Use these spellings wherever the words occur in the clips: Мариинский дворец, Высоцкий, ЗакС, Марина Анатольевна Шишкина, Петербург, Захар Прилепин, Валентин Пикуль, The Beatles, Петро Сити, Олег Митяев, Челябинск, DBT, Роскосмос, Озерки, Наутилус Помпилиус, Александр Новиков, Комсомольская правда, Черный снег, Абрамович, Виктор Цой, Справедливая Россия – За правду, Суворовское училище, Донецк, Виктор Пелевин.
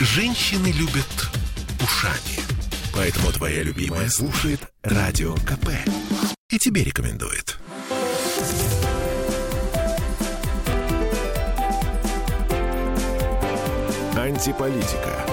Женщины любят ушами. Поэтому твоя любимая слушает Радио КП. И тебе рекомендует. Антиполитика.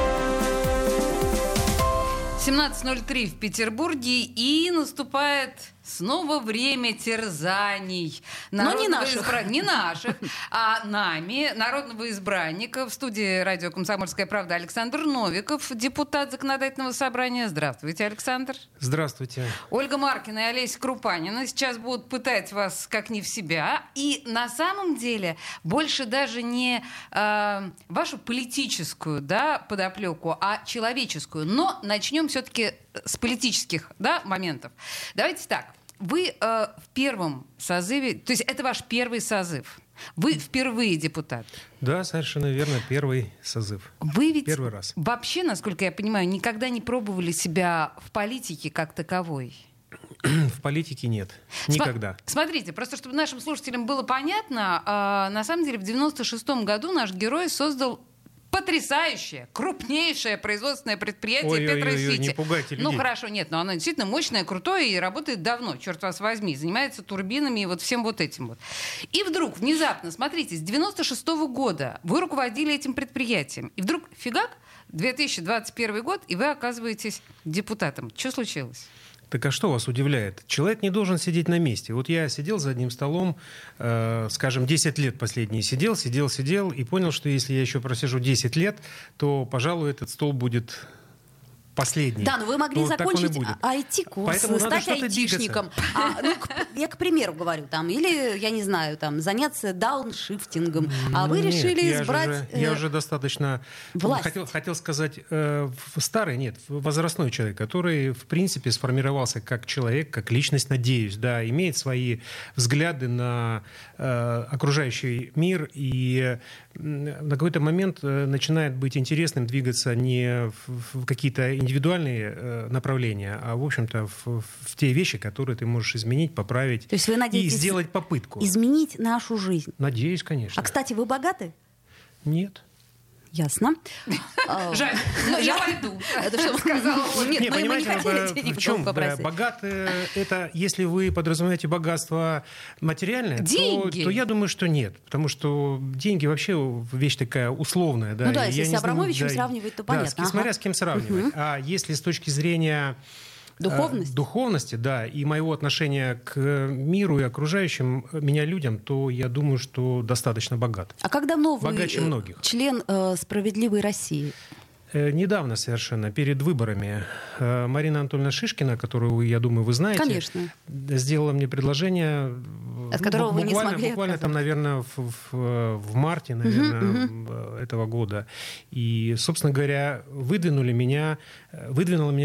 17:03 в Петербурге, и наступает снова время терзаний. Народного, но не наших. Не наших, а нами, народного избранника. В студии радио «Комсомольская правда» Александр Новиков, депутат Законодательного собрания. Здравствуйте, Александр. Здравствуйте. Ольга Маркина и Олеся Крупанина сейчас будут пытать вас как не в себя. И на самом деле больше даже не вашу политическую, да, подоплеку, а человеческую. Но начнем все-таки с политических, да, моментов. Давайте так. Вы в первом созыве, то есть это ваш первый созыв. Вы впервые депутат. Да, совершенно верно, первый созыв. Вы ведь первый раз. Вообще, насколько я понимаю, никогда не пробовали себя в политике как таковой? В политике нет. Никогда. Смотрите, просто чтобы нашим слушателям было понятно, на самом деле в 96-м году наш герой создал потрясающее, крупнейшее производственное предприятие Петро Сити. Не пугайте людей. Ну хорошо, нет, но оно действительно мощное, крутое и работает давно, черт вас возьми. Занимается турбинами и вот всем вот этим вот. И вдруг, внезапно, смотрите, с 96-го года вы руководили этим предприятием. И вдруг, фигак, 2021 год, и вы оказываетесь депутатом. Что случилось? Так а что вас удивляет? Человек не должен сидеть на месте. Вот я сидел за одним столом, скажем, 10 лет последние сидел, и понял, что если я еще просижу 10 лет, то, пожалуй, этот стол будет последний. Да, но вы могли закончить IT-курс, стать айтишником. Я, к примеру, говорю, там, или, я не знаю, там, заняться дауншифтингом. А вы решили избрать... Я уже достаточно... Хотел сказать, старый, нет, возрастной человек, который, в принципе, сформировался как человек, как личность, надеюсь, да, имеет свои взгляды на окружающий мир и на какой-то момент начинает быть интересным, двигаться не в какие-то индивидуальные направления, а, в общем-то, в те вещи, которые ты можешь изменить, поправить. То есть вы надеетесь и сделать попытку. Изменить нашу жизнь? Надеюсь, конечно. А, кстати, вы богаты? Нет. Ясно. Жаль. Но я пойду. Это что сказала. Нет, мы не хотели денег в долг попросить. Богатые, это если вы подразумеваете богатство материальное, то я думаю, что нет. Потому что деньги вообще вещь такая условная. Ну да, если с Абрамовичем сравнивать, то понятно. Смотря с кем сравнивать. А если с точки зрения... Духовности, да, и моего отношения к миру и окружающим меня людям, то я думаю, что достаточно богат. А как давно вы член «Справедливой России»? Недавно совершенно, перед выборами, Марина Анатольевна Шишкина, которую, я думаю, вы знаете, конечно, сделала мне предложение, от которого вы не смогли буквально там, наверное, в марте, наверное, этого года. И, собственно говоря, выдвинула меня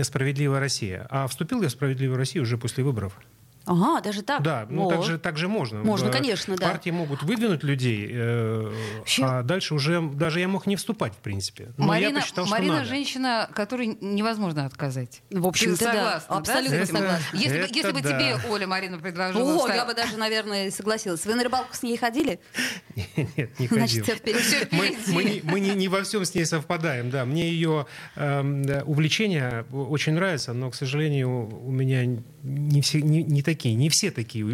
«Справедливая Россия». А вступил я в «Справедливую Россию» уже после выборов. Ага, даже так? Да, ну так же можно. Можно, конечно, да. Партии могут выдвинуть людей, а дальше уже даже я мог не вступать, в принципе. Но Марина, я посчитал, что Марина женщина, которой невозможно отказать. В общем-то, ты согласна, да? Абсолютно согласна. Если бы тебе Оля Марина предложила... я бы даже, наверное, согласилась. Вы на рыбалку с ней ходили? Нет, не ходил. Мы не во всем с ней совпадаем, да. Мне ее увлечение очень нравится, но, к сожалению, у меня не все такие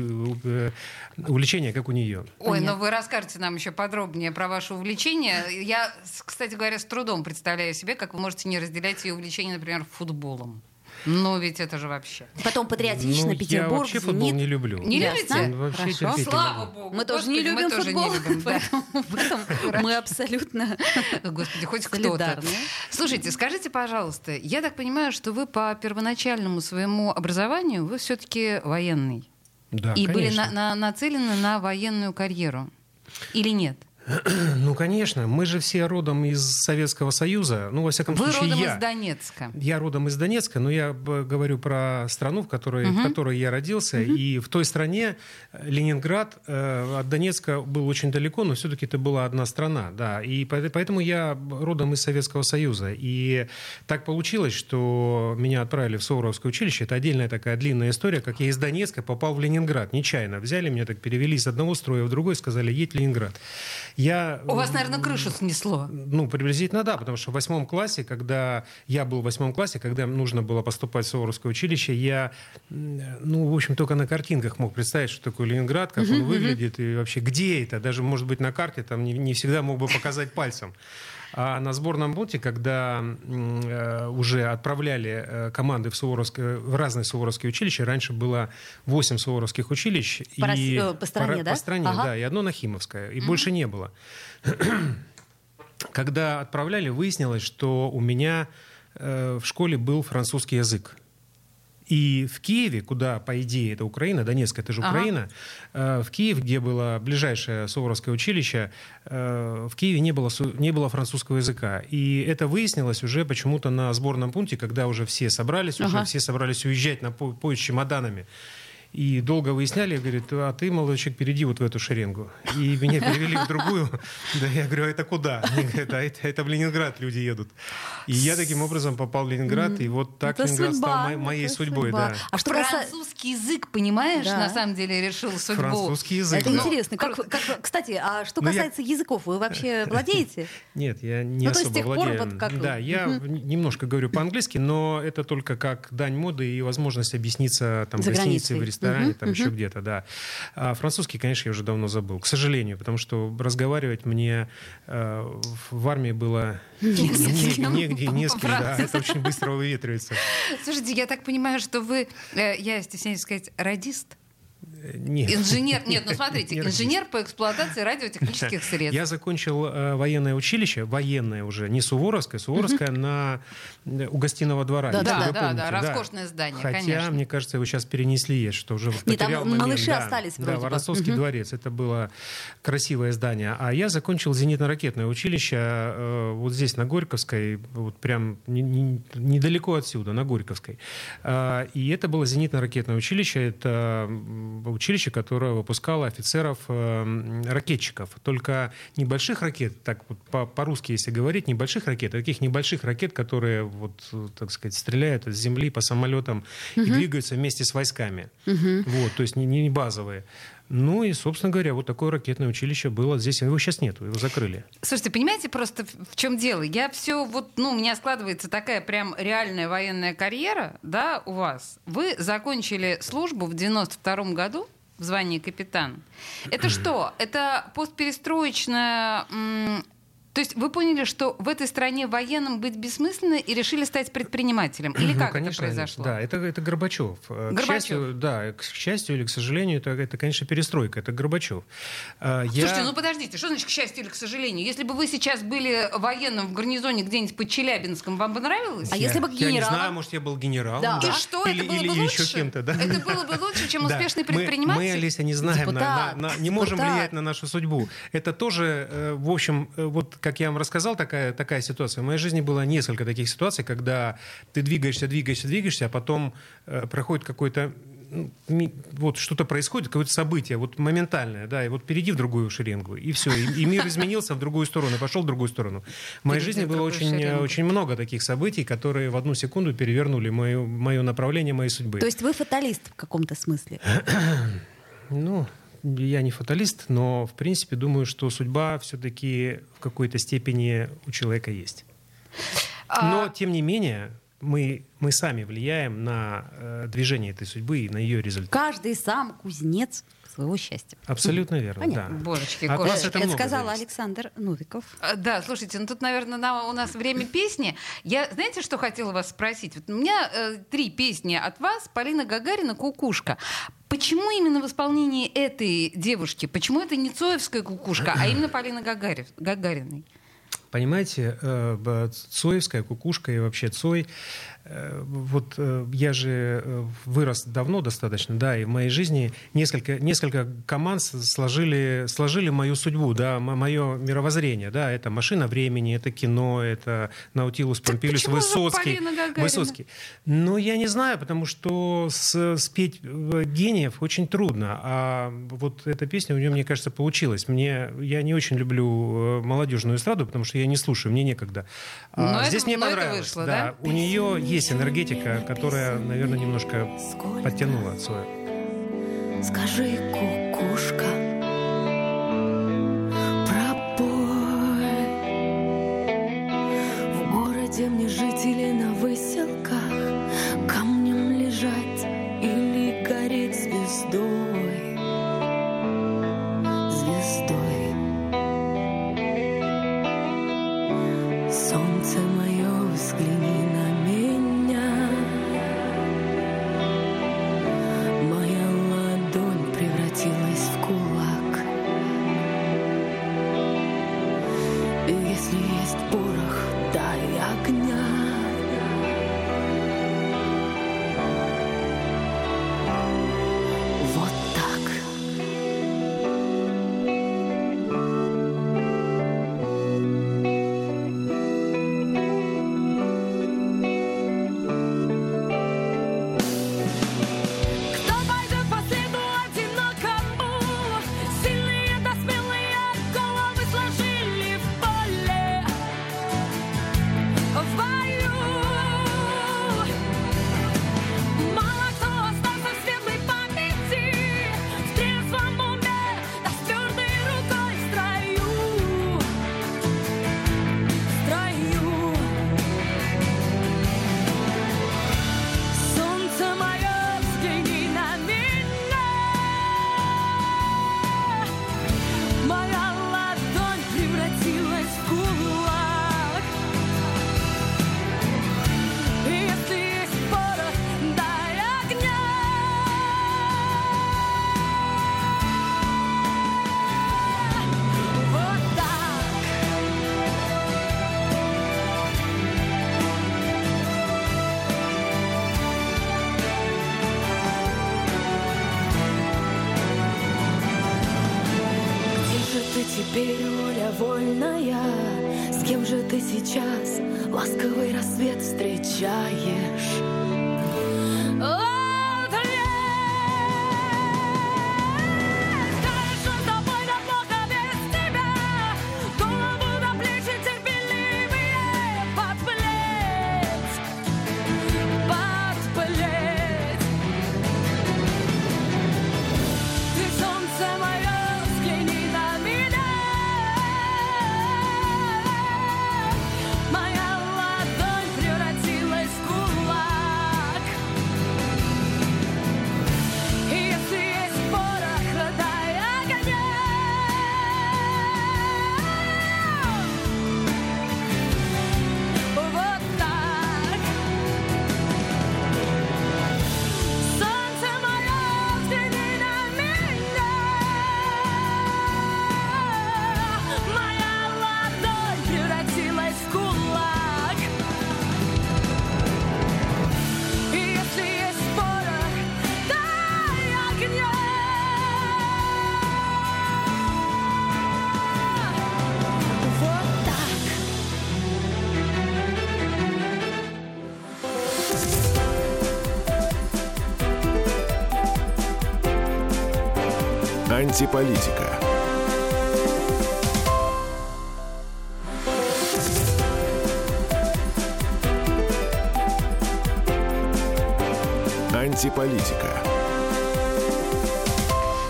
увлечения, как у нее. Ой, но вы расскажете нам еще подробнее про ваше увлечение. Я, кстати говоря, с трудом представляю себе, как вы можете не разделять ее увлечение, например, футболом. Но ведь это же вообще. Потом патриотично, Петербург, я вообще футбол не люблю. Не любите? Вообще, слава богу. Мы тоже не любим футбол. Мы абсолютно Господи, хоть кто-то. Слушайте, скажите, пожалуйста, я так понимаю, что вы по первоначальному своему образованию, вы все-таки военный. Да, и были нацелены на военную карьеру. Или нет? Ну, конечно, мы же все родом из Советского Союза. Ну, во всяком случае, я. Вы родом из Донецка. Я родом из Донецка, но я говорю про страну, в которой я родился. И в той стране Ленинград от Донецка был очень далеко, но все-таки это была одна страна. Да. И поэтому я родом из Советского Союза. И так получилось, что меня отправили в Суворовское училище. Это отдельная такая длинная история, как я из Донецка попал в Ленинград. Нечаянно взяли меня, так перевели из одного строя в другой, сказали: едь в Ленинград. У вас, наверное, крышу снесло. Ну, приблизительно, да, потому что в восьмом классе, когда я был в восьмом классе, когда нужно было поступать в Суворовское училище, я, ну, в общем, только на картинках мог представить, что такое Ленинград, как он выглядит и вообще где это. Даже, может быть, на карте там не всегда мог бы показать пальцем. А на сборном боте, когда уже отправляли команды в разные суворовские училища, раньше было 8 суворовских училищ. По стране, и одно нахимовское. И больше не было. Когда отправляли, выяснилось, что у меня в школе был французский язык. И в Киеве, куда, по идее, это Украина, Донецк, это же Украина, в Киев, где было ближайшее Суворовское училище, в Киеве не было французского языка. И это выяснилось уже почему-то на сборном пункте, когда уже все собрались, уже все собрались уезжать на поезд с чемоданами. И долго выясняли, говорит, а ты, молодчик, перейди вот в эту шеренгу. И меня перевели в другую. Да, я говорю, а это куда? Они говорят, а это в Ленинград люди едут. И я таким образом попал в Ленинград, и вот так Ленинград стал моей судьбой. Да. А что французский язык, понимаешь, на самом деле решил судьбу. Французский язык, это интересно. Кстати, а что касается языков, вы вообще владеете? Нет, я не особо владею. Да, я немножко говорю по-английски, но это только как дань моды и возможность объясниться в гостинице, в ресторане, еще где-то, да. А французский, конечно, я уже давно забыл, к сожалению, потому что разговаривать мне в армии было негде, не с кем, да, это очень быстро выветривается. Слушайте, я так понимаю, что вы, я стесняюсь сказать, радист? Нет. Инженер, нет, ну смотрите, инженер по эксплуатации радиотехнических средств. Я закончил военное училище, военное уже, не Суворовское, Суворовское у Гостиного двора. Да, роскошное здание, хотя, конечно. Хотя, мне кажется, его сейчас перенесли, что уже потерял момент. Малыши остались вроде бы. Да, Воронцовский дворец, это было красивое здание. А я закончил зенитно-ракетное училище вот здесь, на Горьковской, вот прям недалеко отсюда, на Горьковской. И это было зенитно-ракетное училище, это училище, которое выпускало офицеров-ракетчиков. Только небольших ракет, так вот по-русски, если говорить, небольших ракет, таких небольших ракет, которые, вот, так сказать, стреляют с земли по самолетам и двигаются вместе с войсками. Вот, то есть не базовые. Ну и, собственно говоря, вот такое ракетное училище было здесь. Его сейчас нету, его закрыли. Слушайте, понимаете, просто в чем дело? Я все вот, ну, у меня складывается такая прям реальная военная карьера, да, у вас. Вы закончили службу в 92-м году в звании капитан. Это что? Это постперестроечная... То есть вы поняли, что в этой стране военным быть бессмысленно и решили стать предпринимателем? Или как, ну, конечно, это произошло? Да, это Горбачев. К счастью, да, к счастью или к сожалению, это, конечно, перестройка, это Горбачев. Слушайте, ну подождите, что значит к счастью или к сожалению? Если бы вы сейчас были военным в гарнизоне где-нибудь под Челябинском, вам бы нравилось? А если бы генералом? Я не знаю, может, я был генералом. Да. Да. И что, это было бы лучше? Еще кем-то, да? Это было бы лучше, чем успешный предприниматель? Мы, Олеся, не знаем, не можем влиять на нашу судьбу. Это тоже, в общем, вот как я вам рассказал, такая ситуация. В моей жизни было несколько таких ситуаций, когда ты двигаешься, а потом проходит какой-то... вот что-то происходит, какое-то событие, вот моментальное, да, и вот перейди в другую шеренгу, и все, и мир изменился в другую сторону, пошел в другую сторону. В моей жизни было очень много таких событий, которые в одну секунду перевернули мое направление, моей судьбы. То есть вы фаталист в каком-то смысле? Ну... Я не фаталист, но, в принципе, думаю, что судьба все-таки в какой-то степени у человека есть. Но, тем не менее, мы сами влияем на движение этой судьбы и на ее результат. Каждый сам кузнец своего счастья. Абсолютно верно, понятно. Да. Божечки, от вас это сказал зависит. Александр Новиков. Да, слушайте, ну тут, наверное, у нас время песни. Я, знаете, что хотела вас спросить? Вот у меня 3 песни от вас. Полина Гагарина «Кукушка». Почему именно в исполнении этой девушки? Почему это не цоевская «Кукушка», а именно Полина Гагариной? Понимаете, цоевская «Кукушка» и вообще Цой. Вот я же вырос давно достаточно, да, и в моей жизни несколько команд сложили мою судьбу, да, мое мировоззрение, да, это «Машина времени», это кино, это «Наутилус», «Помпилиус», Высоцкий. Но я не знаю, потому что спеть гениев очень трудно, а вот эта песня у нее, мне кажется, получилась. Я не очень люблю молодежную эстраду, потому что я не слушаю, мне некогда. А здесь мне понравилось. Вышло, да? У нее есть энергетика, которая, наверное, немножко подтянула от Цоя. Скажи, кукушка, где мне жить или на выселках, камнем лежать или гореть звездой, звездой. Солнце мое, взгляни на меня, моя ладонь превратилась в кулак. И если есть порох, дай огня. Вот так. Кто пойдет по следу одинокому? Сильные да смелые головы сложили в поле, в бою. Мало кто остался в светлой памяти, в трезвом уме, да с твердой рукой в строю, в строю. Солнце мое, взгляни на меня, моя ладонь превратилась в кулак. И если есть порох, дай огня. Вот так. Где же ты теперь, Оля вольная? С кем же ты сейчас ласковый рассвет встречаешь? Хорошо с тобой, да плохо без тебя. Голову на плечи терпеливые подплеть, подплеть. Ты, солнце мое, взгляни на меня, моя ладонь превратилась в кулак. И если есть порох, дай огня. Вот так. Солнце мое, взгляни на меня, моя ладонь превратилась в кулак. И если есть порох, дай огня. Вот так. Антиполитика. Антиполитика.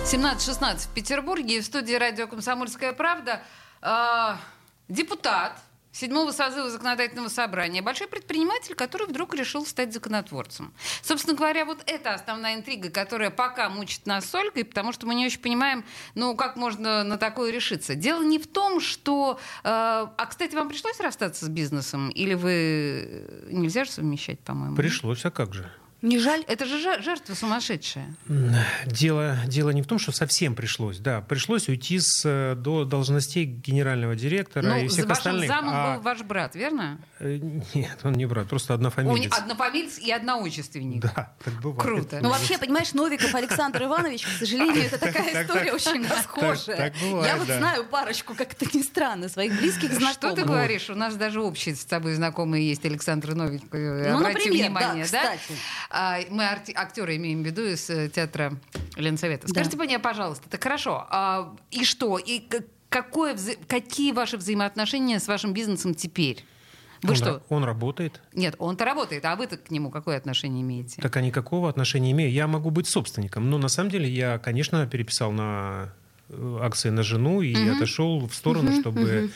17:16 в Петербурге, и в студии радио «Комсомольская правда» депутат 7-го созыва Законодательного собрания, большой предприниматель, который вдруг решил стать законотворцем. Собственно говоря, вот это основная интрига, которая пока мучит нас с Ольгой, потому что мы не очень понимаем, ну, как можно на такое решиться. Дело не в том, что... А, кстати, вам пришлось расстаться с бизнесом? Или вы... Нельзя же совмещать, по-моему? Пришлось, а как же? Не жаль? Это же жертва сумасшедшая. Дело не в том, что совсем пришлось. Да, пришлось уйти до должностей генерального директора и всех остальных. Вашим замом был ваш брат, верно? Нет, он не брат, просто однофамилец. Однофамилец и одноотчественник. Да, так бывает. Круто. Ну вообще, понимаешь, Новиков Александр Иванович, к сожалению, это такая история очень расхожая. Я вот знаю парочку, как-то не странно, своих близких знакомых. Что ты говоришь? У нас даже общие с тобой знакомые есть Александр Новиков. Обрати внимание, да? Мы актеры имеем в виду из театра Ленсовета. Скажите мне, пожалуйста, так хорошо. И что? И какие ваши взаимоотношения с вашим бизнесом теперь? Вы что? Он работает? Нет, он-то работает. А вы-то к нему какое отношение имеете? Так, а никакого отношения имею. Я могу быть собственником. Но на самом деле я, конечно, переписал на акции на жену и отошел в сторону, чтобы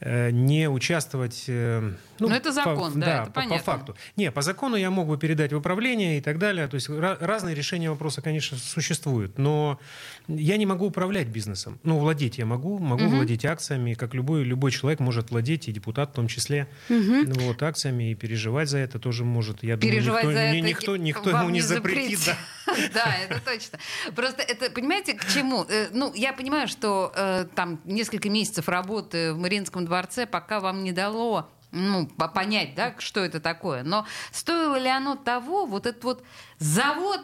не участвовать... Но это закон, это понятно. По факту. Не, по закону я мог бы передать в управление и так далее. То есть разные решения вопроса, конечно, существуют. Но я не могу управлять бизнесом. Ну, владеть я могу владеть акциями, как любой человек может владеть, и депутат в том числе, вот, акциями, и переживать за это тоже может. Я переживать думаю, никто ему не запретит. Да, это точно. Просто это, понимаете, к чему? Ну, я понимаю, что там несколько месяцев работы в Мариинском дворце пока вам не дало понять, да, что это такое. Но стоило ли оно того, вот этот вот завод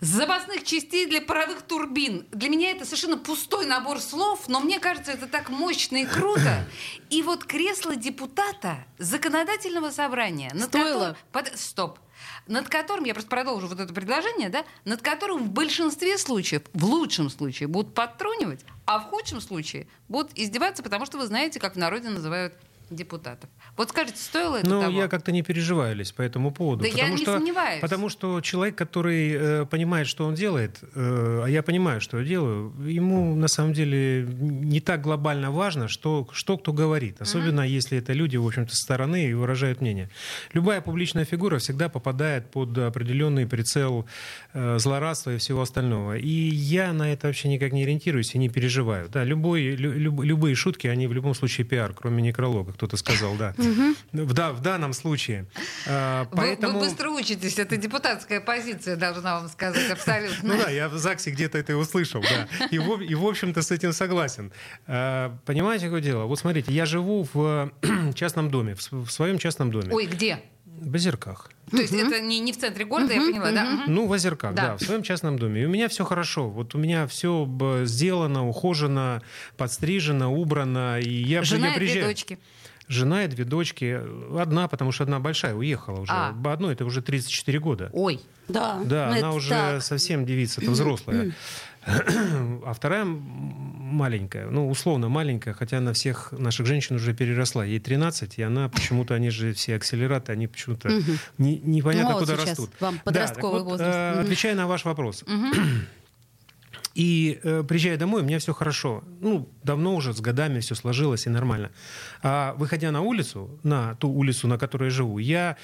запасных частей для паровых турбин? Для меня это совершенно пустой набор слов, но мне кажется, это так мощно и круто. И вот кресло депутата Законодательного собрания... Стоило? Стоп. Над которым, я просто продолжу вот это предложение, да, над которым в большинстве случаев, в лучшем случае, будут подтрунивать, а в худшем случае будут издеваться, потому что вы знаете, как в народе называют депутатов. Вот скажите, стоило это того? Ну, я как-то не переживаю по этому поводу. Да я не сомневаюсь. Потому что человек, который понимает, что он делает, а я понимаю, что я делаю, ему на самом деле не так глобально важно, что кто говорит. Особенно если это люди, в общем-то, со стороны и выражают мнение. Любая публичная фигура всегда попадает под определенный прицел злорадства и всего остального. И я на это вообще никак не ориентируюсь и не переживаю. Да, любые шутки, они в любом случае пиар, кроме некролога. Кто-то сказал, да. В данном случае. Поэтому... Вы быстро учитесь, это депутатская позиция, должна вам сказать, абсолютно. Ну да, я в ЗакСе где-то это и услышал, да. И, в общем-то, с этим согласен. Понимаете, какое дело? Вот смотрите, я живу в частном доме, в своем частном доме. Ой, где? В Озерках. То есть это не в центре города, я поняла, да? Ну, в Озерках, да, в своем частном доме. И у меня все хорошо. Вот у меня все сделано, ухожено, подстрижено, убрано. И я приезжаю. Жена и две дочки. Жена и две дочки. Одна, потому что одна большая, уехала уже. Одной это уже 34 года. Ой, да. Да, она уже совсем девица-то взрослая. А вторая маленькая, ну, условно маленькая, хотя она всех наших женщин уже переросла. Ей 13, и она почему-то, они же все акселераты, они почему-то непонятно куда растут. Вам подростковый возраст. Отвечая на ваш вопрос. И приезжая домой, у меня все хорошо. Ну, давно уже, с годами все сложилось и нормально. А выходя на улицу, на ту улицу, на которой я живу, я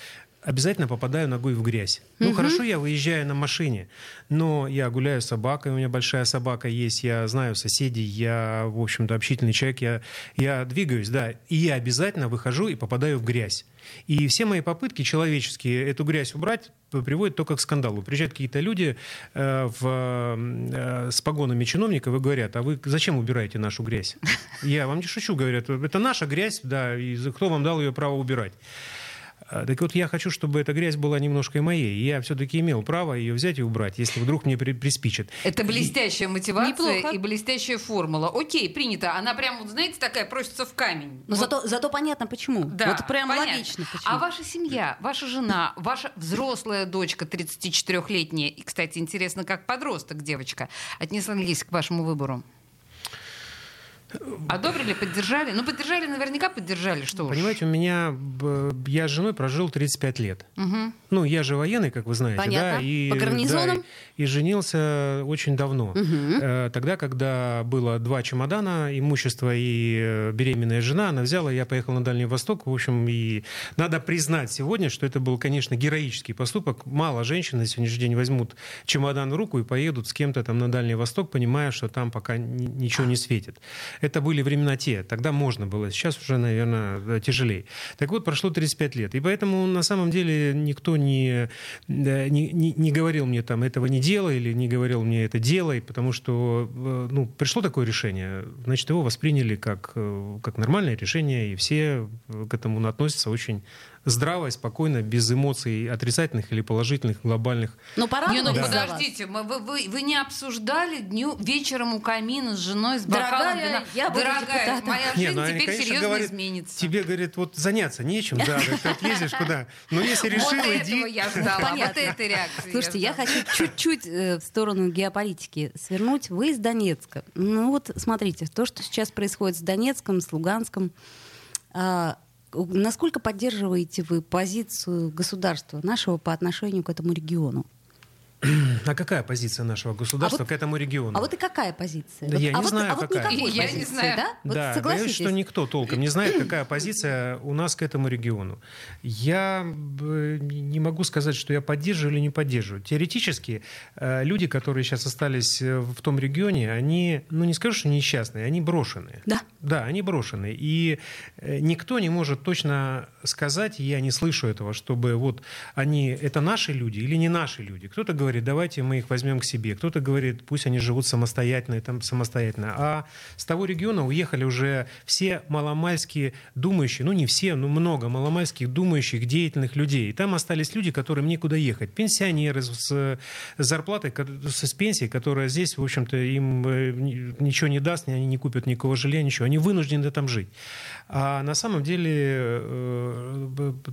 обязательно попадаю ногой в грязь. Ну, хорошо, я выезжаю на машине, но я гуляю с собакой, у меня большая собака есть, я знаю соседей, я, в общем-то, общительный человек, я двигаюсь, да, и я обязательно выхожу и попадаю в грязь. И все мои попытки человеческие эту грязь убрать приводят только к скандалу. Приезжают какие-то люди с погонами чиновников и говорят: а вы зачем убираете нашу грязь? Я вам не шучу, говорят, это наша грязь, да, и кто вам дал ее право убирать? Так вот, я хочу, чтобы эта грязь была немножко и моей. Я все-таки имел право ее взять и убрать, если вдруг мне приспичит. Это блестящая мотивация. Неплохо. И блестящая формула. Окей, принято. Она прям, знаете, такая просится в камень. Но вот. зато понятно, почему. Да, вот прям понятно. Логично. Почему. А ваша семья, ваша жена, ваша взрослая дочка 34-летняя, и, кстати, интересно, как подросток девочка, отнеслись к вашему выбору? Одобрили, поддержали? Ну, поддержали, наверняка поддержали, что уж. Понимаете, я с женой прожил 35 лет. Ну, я же военный, как вы знаете. Понятно. Да, по гарнизонам? Да, и женился очень давно. Тогда, когда было 2 чемодана, имущество и беременная жена, она взяла, я поехал на Дальний Восток. В общем, и надо признать сегодня, что это был, конечно, героический поступок. Мало женщин на сегодняшний день возьмут чемодан в руку и поедут с кем-то там на Дальний Восток, понимая, что там пока ничего не светит. Это были времена те, тогда можно было, сейчас уже, наверное, тяжелее. Так вот, прошло 35 лет, и поэтому на самом деле никто не говорил мне там этого не делай, или не говорил мне это делай, потому что пришло такое решение, значит, его восприняли как нормальное решение, и все к этому относятся очень здраво и спокойно, без эмоций отрицательных или положительных, глобальных. Ну, подождите, вы не обсуждали вечером у камина с женой, с бокалом вина? Дорогая, моя жизнь теперь серьезно изменится. Тебе, говорит, вот заняться нечем, да, ты отлезешь куда. Но если решил, иди. Вот этого я ждала, вот этой реакции. Слушайте, я хочу чуть-чуть в сторону геополитики свернуть. Вы из Донецка. Ну вот, смотрите, то, что сейчас происходит с Донецком, с Луганском, насколько поддерживаете вы позицию государства нашего по отношению к этому региону? А какая позиция нашего государства к этому региону? А вот и какая позиция? Да, вот, я не знаю, какая. Вот никакой позиции, не знаю. Да? Вот да, согласитесь. Да, что никто толком не знает, какая позиция у нас к этому региону. Я не могу сказать, что я поддерживаю или не поддерживаю. Теоретически люди, которые сейчас остались в том регионе, они, ну не скажу, что несчастные, они брошенные. Да. Да, они брошенные. И никто не может точно сказать, я не слышу этого, чтобы вот они, это наши люди или не наши люди. Кто-то говорит, давайте мы их возьмем к себе. Кто-то говорит, пусть они живут самостоятельно и там самостоятельно. А с того региона уехали уже все маломальски думающие, ну не все, но много маломальских думающих, деятельных людей. И там остались люди, которым некуда ехать. Пенсионеры с зарплатой, с пенсией, которая здесь, в общем-то, им ничего не даст, они не купят никакого жилья, ничего. Они вынуждены там жить. А на самом деле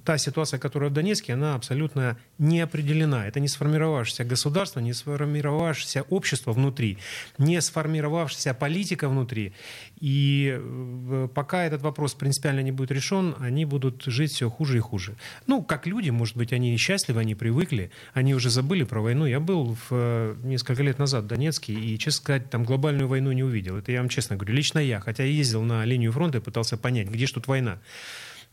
та ситуация, которая в Донецке, она абсолютно не определена. Это не сформировавшееся государство, не сформировавшееся общество внутри, не сформировавшаяся политика внутри. И пока этот вопрос принципиально не будет решен, они будут жить все хуже и хуже. Ну, как люди, может быть, они счастливы, они привыкли, они уже забыли про войну. Я был несколько лет назад в Донецке и, честно сказать, там глобальную войну не увидел. Это я вам честно говорю, лично я, хотя я ездил на линию фронта и пытался понять, где же тут война.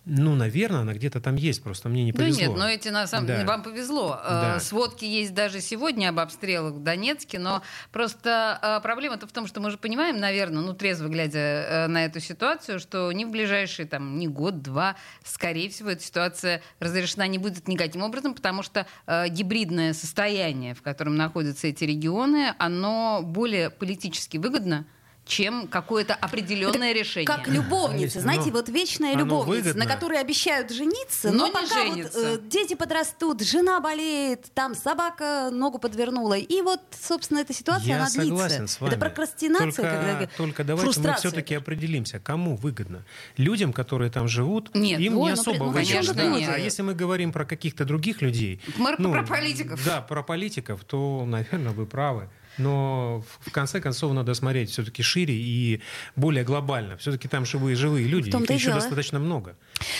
Ну, наверное, она где-то там есть, просто мне не повезло. Да нет, но эти, на самом деле, да. Вам повезло. Да. Сводки есть даже сегодня об обстрелах в Донецке, но просто проблема-то в том, что мы же понимаем, наверное, ну, трезво глядя на эту ситуацию, что ни в ближайшие, там, ни год-два, скорее всего, эта ситуация разрешена не будет никаким образом, потому что гибридное состояние, в котором находятся эти регионы, оно более политически выгодно, чем какое-то определенное это решение. Как любовница, знаете, вот вечная любовница, на которой обещают жениться, но пока вот, дети подрастут, жена болеет, там собака ногу подвернула, и вот, собственно, эта ситуация, она длится. Это прокрастинация. Только давайте фрустрация. Мы все-таки определимся, кому выгодно. Людям, которые там живут, нет, им не особо выгодно. А если мы говорим про каких-то других людей... про политиков. Да, про политиков, то, наверное, вы правы. Но в конце концов надо смотреть все-таки шире и более глобально. Все-таки там живые люди, их еще достаточно много.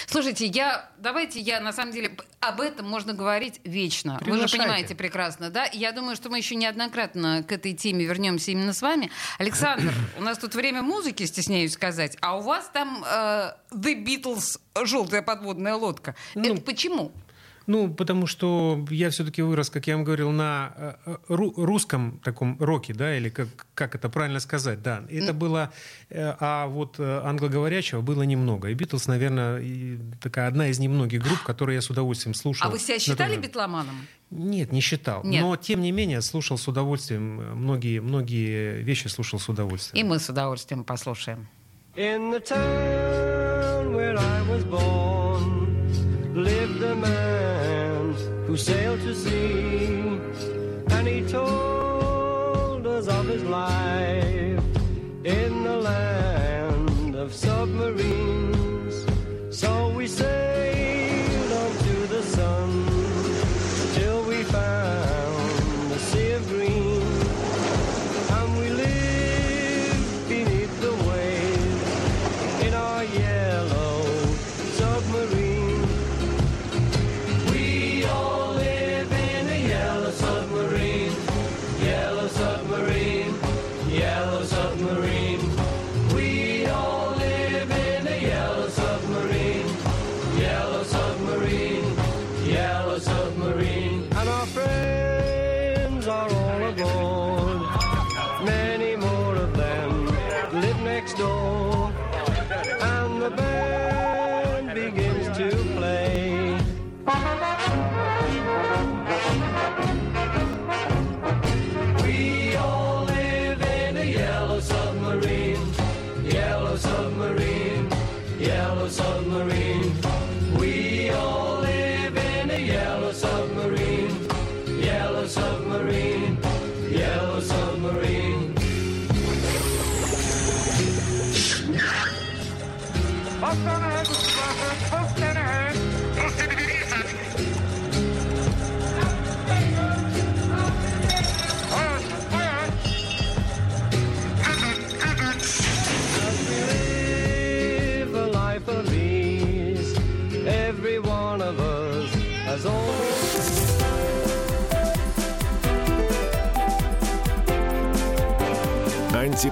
Слушайте, давайте на самом деле об этом можно говорить вечно. Вы же понимаете прекрасно, да? Я думаю, что мы еще неоднократно к этой теме вернемся именно с вами. Александр, у нас тут время музыки, стесняюсь сказать, а у вас там The Beatles «Желтая подводная лодка». Это почему? Ну, потому что я все-таки вырос, как я вам говорил, на русском таком роке, да, или как это правильно сказать, да. Это было, а вот англоговорящего было немного. И «Битлз», наверное, такая одна из немногих групп, которые я с удовольствием слушал. А вы себя считали битломаном? Нет, не считал. Нет. Но, тем не менее, слушал с удовольствием. Многие вещи слушал с удовольствием. И мы с удовольствием послушаем. In the town where I was born lived a man who sailed to sea, and he told us of his life in the land of submarines. So we sailed on to the sun till we found the sea of green, and we lived beneath the waves in our yellow submarine. Every one of us has all.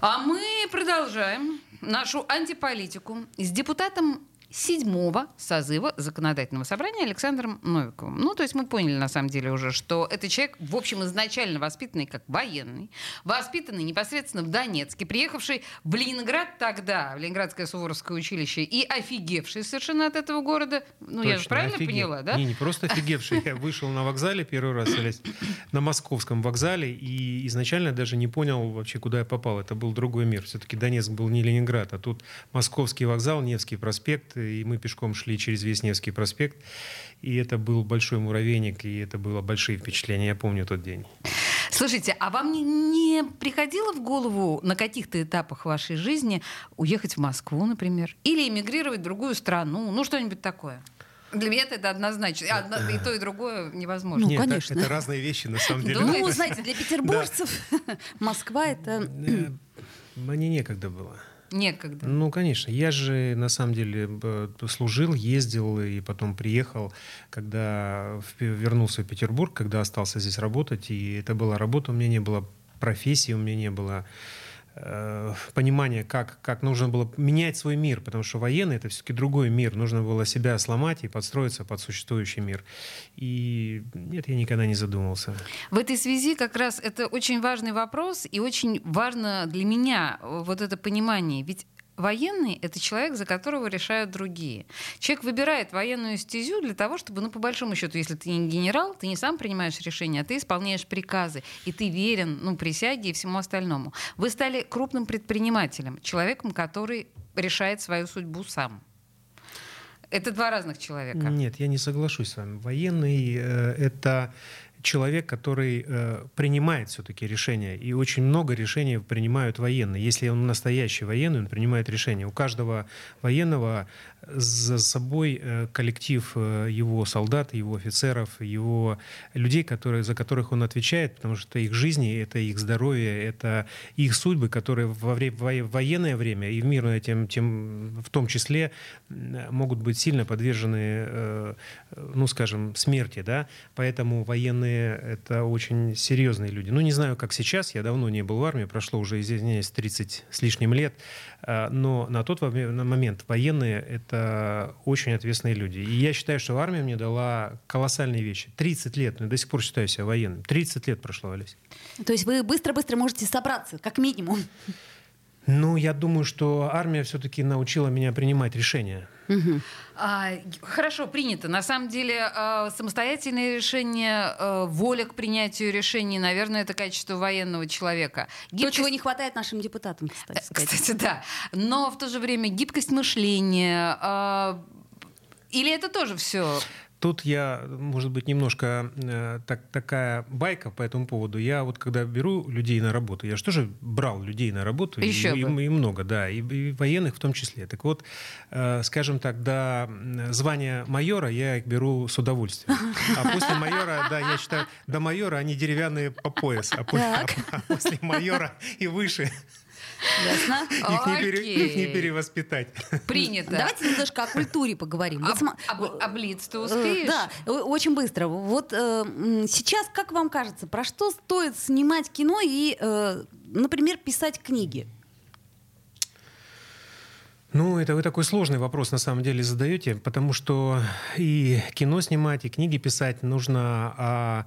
А мы продолжаем нашу антиполитику с депутатом 7-го созыва Законодательного собрания Александром Новиковым. Ну, то есть мы поняли, на самом деле, уже, что это человек, в общем, изначально воспитанный как военный, воспитанный непосредственно в Донецке, приехавший в Ленинград тогда, в Ленинградское Суворовское училище, и офигевший совершенно от этого города. Ну, точно, я же правильно поняла, да? Не просто офигевший. Я вышел на вокзале первый раз, на московском вокзале, и изначально даже не понял вообще, куда я попал. Это был другой мир. Все-таки Донецк был не Ленинград, а тут московский вокзал, Невский проспект, и мы пешком шли через весь Невский проспект, и это был большой муравейник, и это было большие впечатления, я помню тот день. Слушайте, а вам не приходило в голову на каких-то этапах вашей жизни уехать в Москву, например, или эмигрировать в другую страну, ну что-нибудь такое? Для меня это однозначно. И то, и другое невозможно. Ну, нет, конечно. Это разные вещи, на самом деле. Ну, знаете, для петербуржцев Москва — это... Мне некогда было. Некогда. Ну, конечно. Я же, на самом деле, служил, ездил и потом приехал, когда вернулся в Петербург, когда остался здесь работать. И это была работа, у меня не было профессии, у меня не было понимания, как нужно было менять свой мир, потому что военный — это все-таки другой мир. Нужно было себя сломать и подстроиться под существующий мир. И нет, я никогда не задумывался. В этой связи как раз это очень важный вопрос, и очень важно для меня вот это понимание. Ведь военный — это человек, за которого решают другие. Человек выбирает военную стезю для того, чтобы, ну, по большому счету, если ты не генерал, ты не сам принимаешь решения, а ты исполняешь приказы, и ты верен, ну, присяге и всему остальному. Вы стали крупным предпринимателем, человеком, который решает свою судьбу сам. Это два разных человека. Нет, я не соглашусь с вами. Военный — это... человек, который принимает все-таки решения. И очень много решений принимают военные. Если он настоящий военный, он принимает решения. У каждого военного за собой коллектив его солдат, его офицеров, его людей, за которых он отвечает, потому что это их жизни, это их здоровье, это их судьбы, которые в военное время и в мирное в том числе могут быть сильно подвержены, смерти. Да? Поэтому военные — это очень серьезные люди. Ну, не знаю, как сейчас, я давно не был в армии, прошло уже, извиняюсь, 30 с лишним лет, но на тот момент военные — это очень ответственные люди. И я считаю, что армия мне дала колоссальные вещи. 30 лет, но я до сих пор считаю себя военным. 30 лет прошло, Олесь. То есть вы быстро-быстро можете собраться, как минимум? Ну, я думаю, что армия все-таки научила меня принимать решения. Угу. Хорошо, принято. На самом деле, самостоятельные решения, воля к принятию решений, наверное, это качество военного человека. То, чего не хватает нашим депутатам, кстати. Кстати, да. Но в то же время гибкость мышления. Или это тоже все... Тут я, может быть, немножко такая байка по этому поводу. Я вот когда беру людей на работу, я же тоже брал людей на работу, и много, да, и военных в том числе. Так вот, скажем так, до звания майора я их беру с удовольствием. А после майора, да, я считаю, до майора они деревянные по пояс, а после майора и выше... Ясно? Их не перевоспитать. Принято. Давайте немножко о культуре поговорим. А блиц ты успеешь? Да, очень быстро. Вот сейчас, как вам кажется, про что стоит снимать кино и, например, писать книги? Ну, это вы такой сложный вопрос, на самом деле, задаете, потому что и кино снимать, и книги писать нужно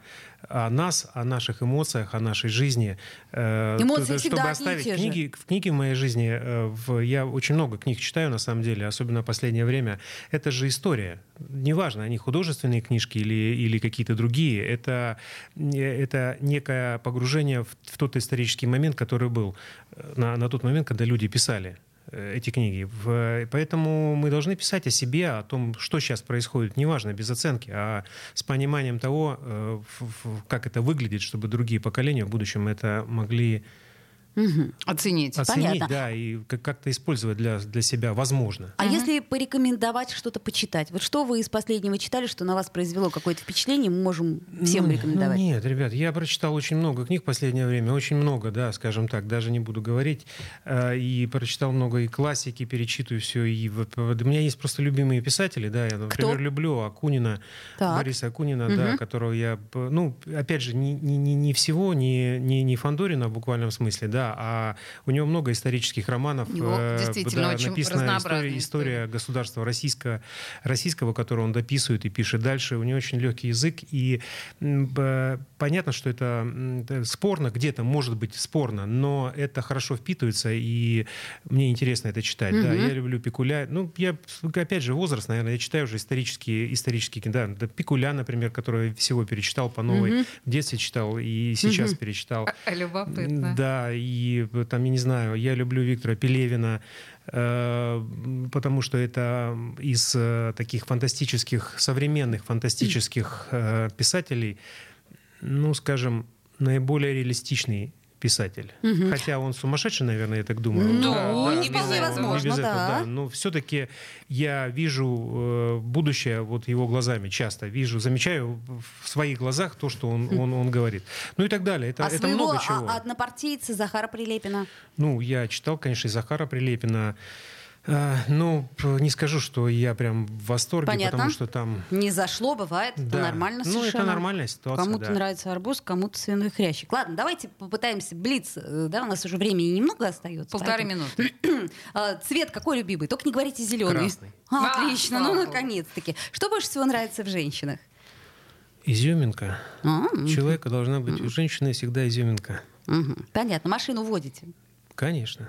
о нас, о наших эмоциях, о нашей жизни. Эмоции чтобы оставить книги. В книге в моей жизни я очень много книг читаю, на самом деле, особенно в последнее время. Это же история. Неважно, они художественные книжки или какие-то другие. Это некое погружение в тот исторический момент, который был на тот момент, когда люди писали эти книги. Поэтому мы должны писать о себе, о том, что сейчас происходит, неважно, без оценки, а с пониманием того, как это выглядит, чтобы другие поколения в будущем это могли Угу. Оценить, понятно. Да, и как-то использовать для себя, возможно. А если порекомендовать что-то почитать? Вот что вы из последнего читали, что на вас произвело какое-то впечатление, мы можем всем рекомендовать? Нет, ребят, я прочитал очень много книг в последнее время, очень много, да, скажем так, даже не буду говорить. И прочитал много и классики, перечитываю все. И у меня есть просто любимые писатели, да, я, например, люблю Акунина, Бориса Акунина, да, которого я, ну, опять же, не Фандорина в буквальном смысле, да, а у него много исторических романов. У него действительно очень написана история государства российского, которую он дописывает и пишет дальше. У него очень легкий язык. И понятно, что это спорно, где-то может быть спорно, но это хорошо впитывается, и мне интересно это читать. Да, я люблю Пикуля. Ну, я, опять же, возраст, наверное, я читаю уже исторические да, Пикуля, например, который я всего перечитал по новой. В детстве читал и сейчас перечитал. Любопытно. Да, и там, я не знаю, я люблю Виктора Пелевина, потому что это из таких фантастических, современных фантастических писателей, ну, скажем, наиболее реалистичный писатель. Хотя он сумасшедший, наверное, я так думаю. Ну, не вполне возможно, без этого, да. Но все-таки я вижу будущее вот его глазами часто. Замечаю в своих глазах то, что он говорит. Ну и так далее. Это много чего. А однопартийца Захара Прилепина? Ну, я читал, конечно, и Захара Прилепина. Ну, не скажу, что я прям в восторге, потому что там... Не зашло, бывает, да. Нормально совершенно. Ну, это нормальная ситуация, кому-то нравится арбуз, кому-то свиной хрящик. Ладно, давайте попытаемся блиц, да, у нас уже времени немного остается. Полторы минуты. Цвет какой любимый? Только не говорите зеленый. Красный. Отлично, наконец-таки. Что больше всего нравится в женщинах? Изюминка. Человека должна быть, у женщины всегда изюминка. Понятно, машину водите? Конечно.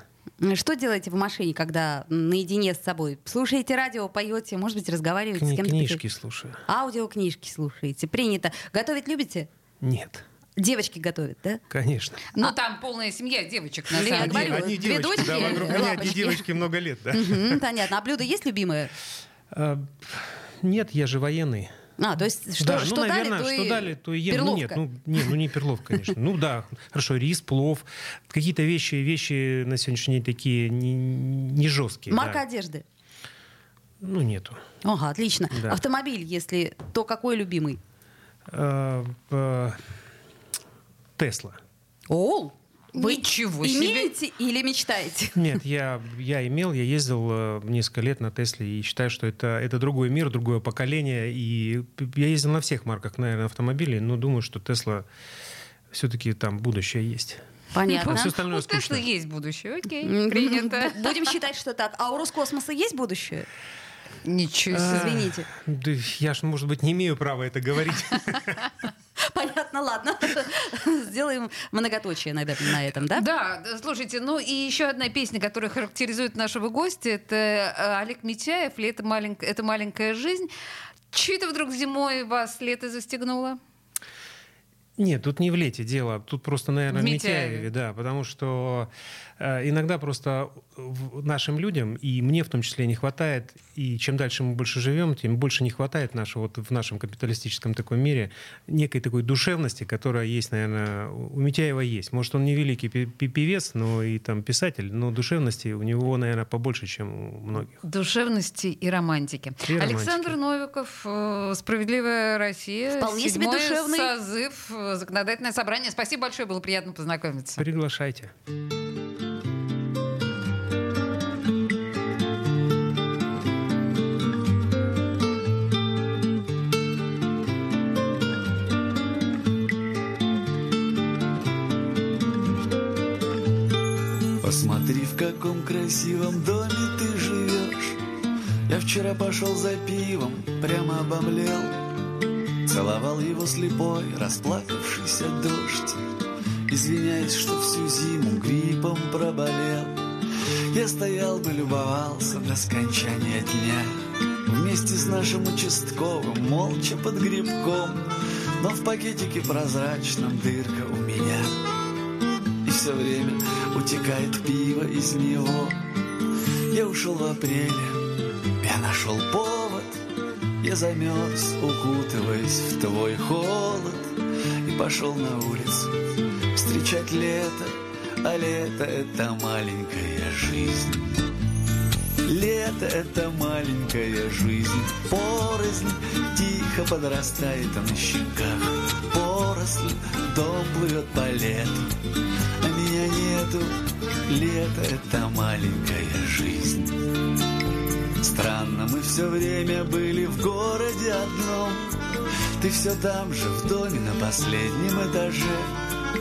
Что делаете в машине, когда наедине с собой? Слушаете радио, поете, может быть, разговариваете с кем-то? Книжки слушаю. Аудиокнижки слушаете. Принято. Готовить любите? Нет. Девочки готовят, да? Конечно. Ну, там полная семья девочек. Одни девочки, да, вокруг меня одни девочки много лет, да. Понятно. А блюда есть любимые? Нет, я же военный. То есть что, да, что, ну, наверное, дали, что дали, то и ем. Перловка. Ну, не перловка, конечно. Ну да, хорошо, рис, плов. Какие-то вещи на сегодняшний день такие не жесткие. Марка одежды? Ну, нету. Отлично. Да. Автомобиль, если, то какой любимый? Тесла. Вы ничего себе. Имеете или мечтаете? Нет, я ездил несколько лет на Тесле и считаю, что это другой мир, другое поколение. И я ездил на всех марках, наверное, автомобилей, но думаю, что Тесла все-таки там будущее есть. Понятно. Все остальное скучно. У Теслы есть будущее, окей, принято. Будем считать, что так. А у Роскосмоса есть будущее? Ничего себе. Извините. Да, я ж, может быть, не имею права это говорить. Понятно, ладно. Сделаем многоточие, наверное, на этом, да? Да, слушайте, ну и еще одна песня, которая характеризует нашего гостя, это Олег Митяев «Это маленькая жизнь». Чего это вдруг зимой вас лето застегнуло? Нет, тут не в лете дело, тут просто, наверное, в Митяеве, да, потому что иногда просто нашим людям, и мне в том числе, не хватает, и чем дальше мы больше живем, тем больше не хватает в нашем капиталистическом таком мире некой такой душевности, которая есть, наверное, у Митяева есть. Может, он не великий певец, но и там писатель, но душевности у него, наверное, побольше, чем у многих. Душевности и романтики. Александр Новиков, «Справедливая Россия», вполне себе душевный созыв. Законодательное собрание. Спасибо большое, было приятно познакомиться. Приглашайте. Посмотри, в каком красивом доме ты живешь. Я вчера пошел за пивом, прямо обомлел. Целовал его слепой, расплакавшийся дождь, извиняясь, что всю зиму гриппом проболел. Я стоял бы, любовался до скончания дня, вместе с нашим участковым, молча под грибком. Но в пакетике прозрачном дырка у меня, и все время утекает пиво из него. Я ушел в апреле, я нашел повод. Я замерз, укутываясь в твой холод, и пошел на улицу встречать лето, А лето — это маленькая жизнь. Лето — это маленькая жизнь. Порознь тихо подрастает на щеках. Поросль дом плывет по лету. А меня нету. Лето — это маленькая жизнь. Странно, мы все время были в городе одном. Ты все там же, в доме на последнем этаже,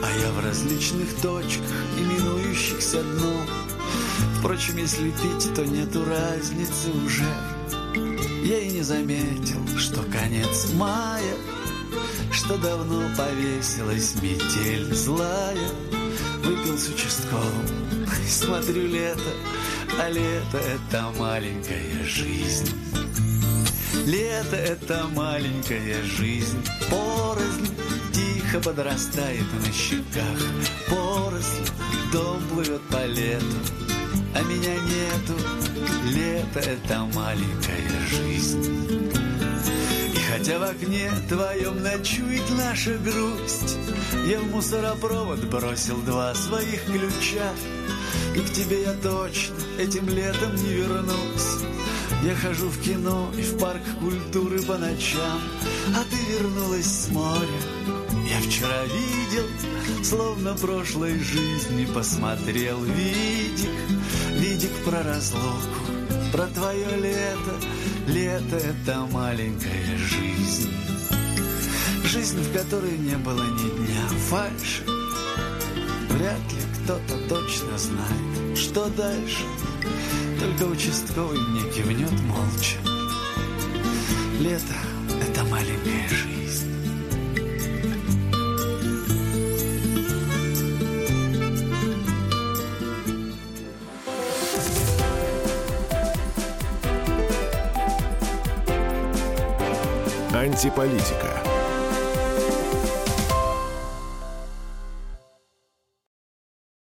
а я в различных точках, именующихся дном. Впрочем, если пить, то нету разницы уже. Я и не заметил, что конец мая, что давно повесилась метель злая. Выпил с участковым, смотрю лето, а лето — это маленькая жизнь. Лето — это маленькая жизнь. Порознь тихо подрастает на щеках. Поросль дом плывет по лету, а меня нету. Лето — это маленькая жизнь. И хотя в окне твоем ночует наша грусть, я в мусоропровод бросил 2 своих ключа. И к тебе я точно этим летом не вернусь. Я хожу в кино и в парк культуры по ночам, а ты вернулась с моря. Я вчера видел, словно прошлой жизни посмотрел видик, видик про разлуку, про твое лето. Лето — это маленькая жизнь. Жизнь, в которой не было ни дня фальши. Вряд ли кто-то точно знает, что дальше. Только участковый мне кивнет молча. Лето — это маленькая жизнь. Антиполитика.